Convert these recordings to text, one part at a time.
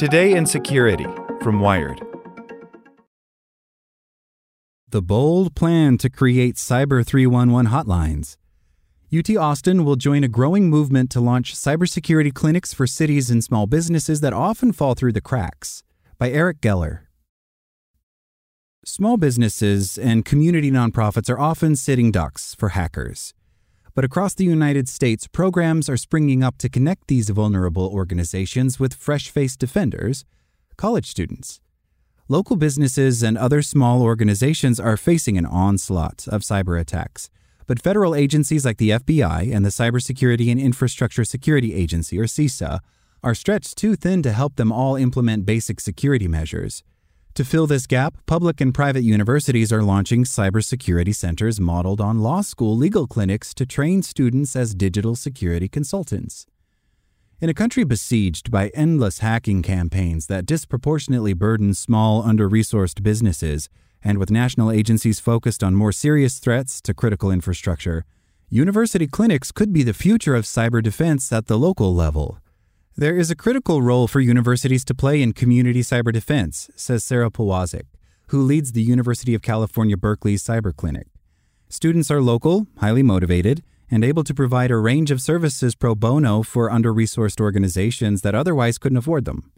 Today in Security from Wired. The bold plan to create Cyber 311 hotlines. UT Austin will join a growing movement to launch cybersecurity clinics for cities and small businesses that often fall through the cracks. By Eric Geller. Small businesses and community nonprofits are often sitting ducks for hackers. But across the United States, programs are springing up to connect these vulnerable organizations with fresh-faced defenders, college students. Local businesses and other small organizations are facing an onslaught of cyber attacks, but federal agencies like the FBI and the Cybersecurity and Infrastructure Security Agency, or CISA, are stretched too thin to help them all implement basic security measures. To fill this gap, public and private universities are launching cybersecurity centers modeled on law school legal clinics to train students as digital security consultants. In a country besieged by endless hacking campaigns that disproportionately burden small, under-resourced businesses, and with national agencies focused on more serious threats to critical infrastructure, university clinics could be the future of cyber defense at the local level. There is a critical role for universities to play in community cyber defense, says Sarah Powazik, who leads the University of California, Berkeley's cyber clinic. Students are local, highly motivated, and able to provide a range of services pro bono for under-resourced organizations that otherwise couldn't afford them.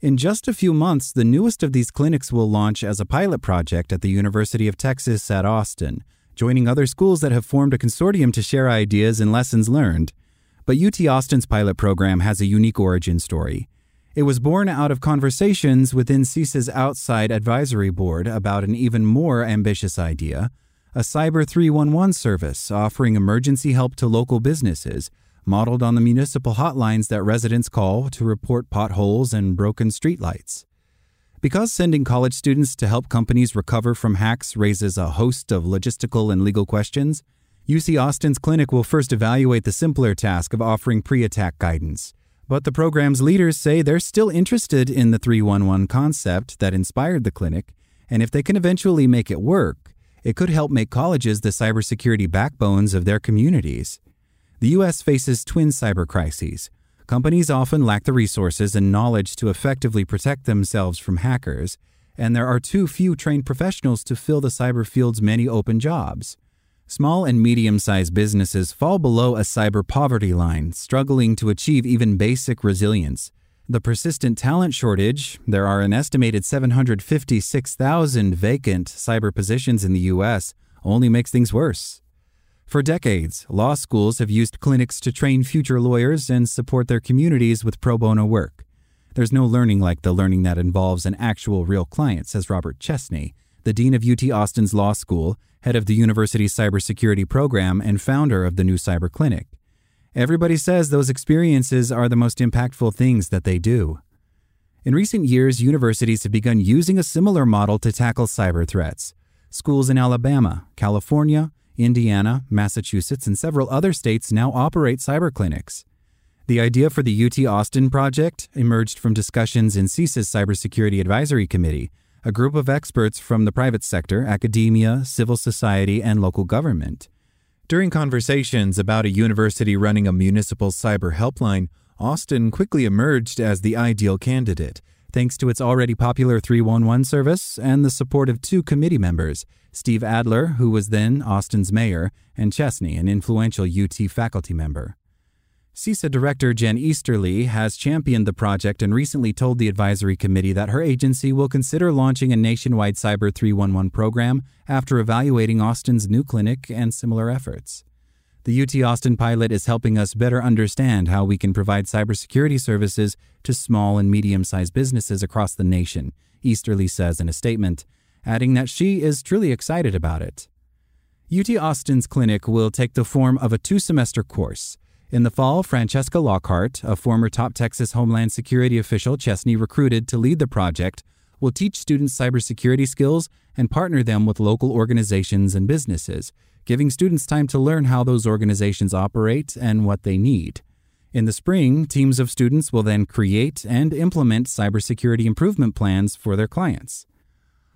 In just a few months, the newest of these clinics will launch as a pilot project at the University of Texas at Austin, joining other schools that have formed a consortium to share ideas and lessons learned. But UT Austin's pilot program has a unique origin story. It was born out of conversations within CISA's outside advisory board about an even more ambitious idea, a Cyber 311 service offering emergency help to local businesses, modeled on the municipal hotlines that residents call to report potholes and broken streetlights. Because sending college students to help companies recover from hacks raises a host of logistical and legal questions, UT Austin's clinic will first evaluate the simpler task of offering pre-attack guidance. But the program's leaders say they're still interested in the 311 concept that inspired the clinic, and if they can eventually make it work, it could help make colleges the cybersecurity backbones of their communities. The U.S. faces twin cyber crises. Companies often lack the resources and knowledge to effectively protect themselves from hackers, and there are too few trained professionals to fill the cyber field's many open jobs. Small and medium-sized businesses fall below a cyber poverty line, struggling to achieve even basic resilience. The persistent talent shortage — there are an estimated 756,000 vacant cyber positions in the U.S. only makes things worse. For decades, law schools have used clinics to train future lawyers and support their communities with pro bono work. There's no learning like the learning that involves an actual real client, says Robert Chesney, the dean of UT Austin's law school, head of the university's cybersecurity program, and founder of the new cyber clinic. Everybody says those experiences are the most impactful things that they do. In recent years, universities have begun using a similar model to tackle cyber threats. Schools in Alabama, California, Indiana, Massachusetts, and several other states now operate cyber clinics. The idea for the UT Austin project emerged from discussions in CISA's Cybersecurity Advisory Committee, a group of experts from the private sector, academia, civil society, and local government. During conversations about a university running a municipal cyber helpline, Austin quickly emerged as the ideal candidate, thanks to its already popular 311 service and the support of two committee members, Steve Adler, who was then Austin's mayor, and Chesney, an influential UT faculty member. CISA Director Jen Easterly has championed the project and recently told the advisory committee that her agency will consider launching a nationwide Cyber 311 program after evaluating Austin's new clinic and similar efforts. The UT Austin pilot is helping us better understand how we can provide cybersecurity services to small and medium-sized businesses across the nation, Easterly says in a statement, adding that she is truly excited about it. UT Austin's clinic will take the form of a 2-semester course. In the fall, Francesca Lockhart, a former top Texas Homeland Security official Chesney recruited to lead the project, will teach students cybersecurity skills and partner them with local organizations and businesses, giving students time to learn how those organizations operate and what they need. In the spring, teams of students will then create and implement cybersecurity improvement plans for their clients.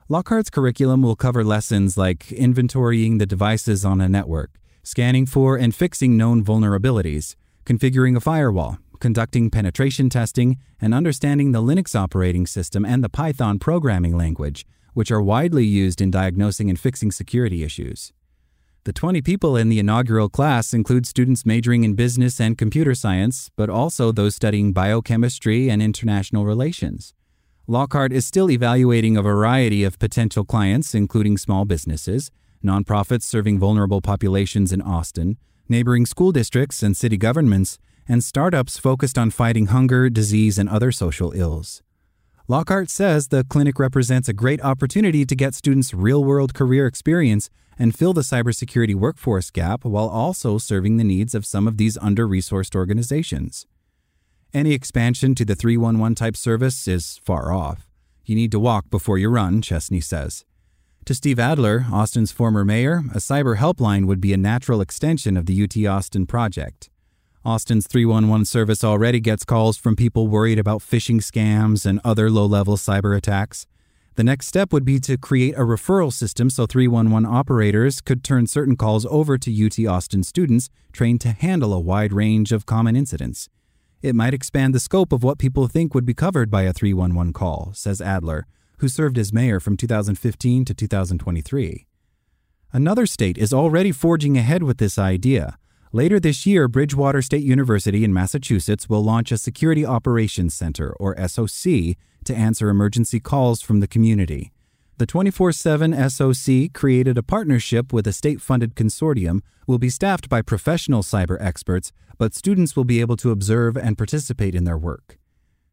Lockhart's curriculum will cover lessons like inventorying the devices on a network, scanning for and fixing known vulnerabilities, configuring a firewall, conducting penetration testing, and understanding the Linux operating system and the Python programming language, which are widely used in diagnosing and fixing security issues. The 20 people in the inaugural class include students majoring in business and computer science, but also those studying biochemistry and international relations. Lockhart is still evaluating a variety of potential clients, including small businesses, nonprofits serving vulnerable populations in Austin, neighboring school districts and city governments, and startups focused on fighting hunger, disease, and other social ills. Lockhart says the clinic represents a great opportunity to get students real-world career experience and fill the cybersecurity workforce gap while also serving the needs of some of these under-resourced organizations. Any expansion to the 311-type service is far off. You need to walk before you run, Chesney says. To Steve Adler, Austin's former mayor, a cyber helpline would be a natural extension of the UT Austin project. Austin's 311 service already gets calls from people worried about phishing scams and other low-level cyber attacks. The next step would be to create a referral system so 311 operators could turn certain calls over to UT Austin students trained to handle a wide range of common incidents. It might expand the scope of what people think would be covered by a 311 call, says Adler, who served as mayor from 2015 to 2023. Another state is already forging ahead with this idea. Later this year, Bridgewater State University in Massachusetts will launch a Security Operations Center, or SOC, to answer emergency calls from the community. The 24/7 SOC, created a partnership with a state-funded consortium, will be staffed by professional cyber experts, but students will be able to observe and participate in their work.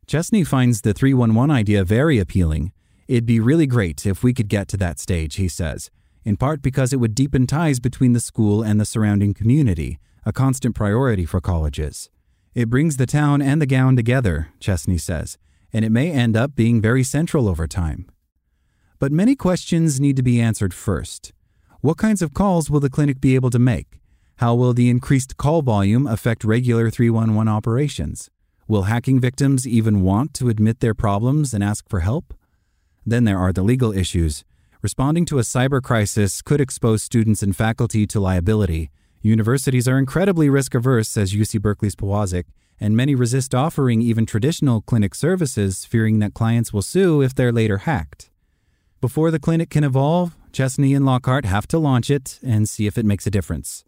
Chesney finds the 311 idea very appealing. It'd be really great if we could get to that stage, he says, in part because it would deepen ties between the school and the surrounding community, a constant priority for colleges. It brings the town and the gown together, Chesney says, and it may end up being very central over time. But many questions need to be answered first. What kinds of calls will the clinic be able to make? How will the increased call volume affect regular 311 operations? Will hacking victims even want to admit their problems and ask for help? Then there are the legal issues. Responding to a cyber crisis could expose students and faculty to liability. Universities are incredibly risk-averse, says UC Berkeley's Powazik, and many resist offering even traditional clinic services, fearing that clients will sue if they're later hacked. Before the clinic can evolve, Chesney and Lockhart have to launch it and see if it makes a difference.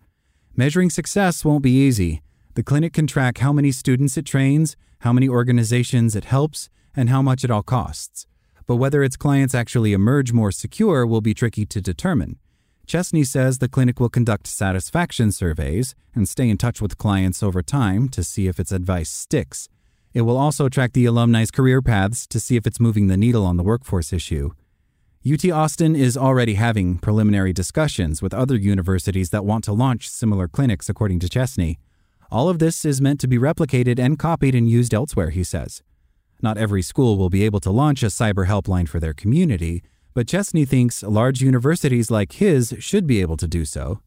Measuring success won't be easy. The clinic can track how many students it trains, how many organizations it helps, and how much it all costs. But whether its clients actually emerge more secure will be tricky to determine. Chesney says the clinic will conduct satisfaction surveys and stay in touch with clients over time to see if its advice sticks. It will also track the alumni's career paths to see if it's moving the needle on the workforce issue. UT Austin is already having preliminary discussions with other universities that want to launch similar clinics, according to Chesney. All of this is meant to be replicated and copied and used elsewhere, he says. Not every school will be able to launch a cyber helpline for their community, but Chesney thinks large universities like his should be able to do so.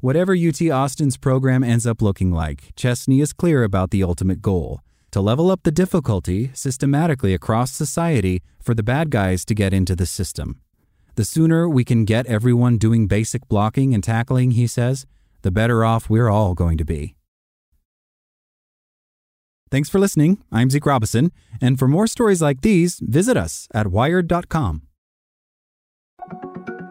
Whatever UT Austin's program ends up looking like, Chesney is clear about the ultimate goal: to level up the difficulty systematically across society for the bad guys to get into the system. The sooner we can get everyone doing basic blocking and tackling, he says, the better off we're all going to be. Thanks for listening. I'm Zeke Robison, and for more stories like these, visit us at wired.com.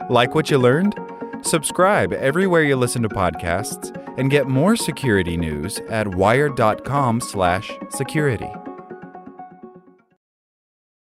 Like what you learned? Subscribe everywhere you listen to podcasts and get more security news at wired.com/security.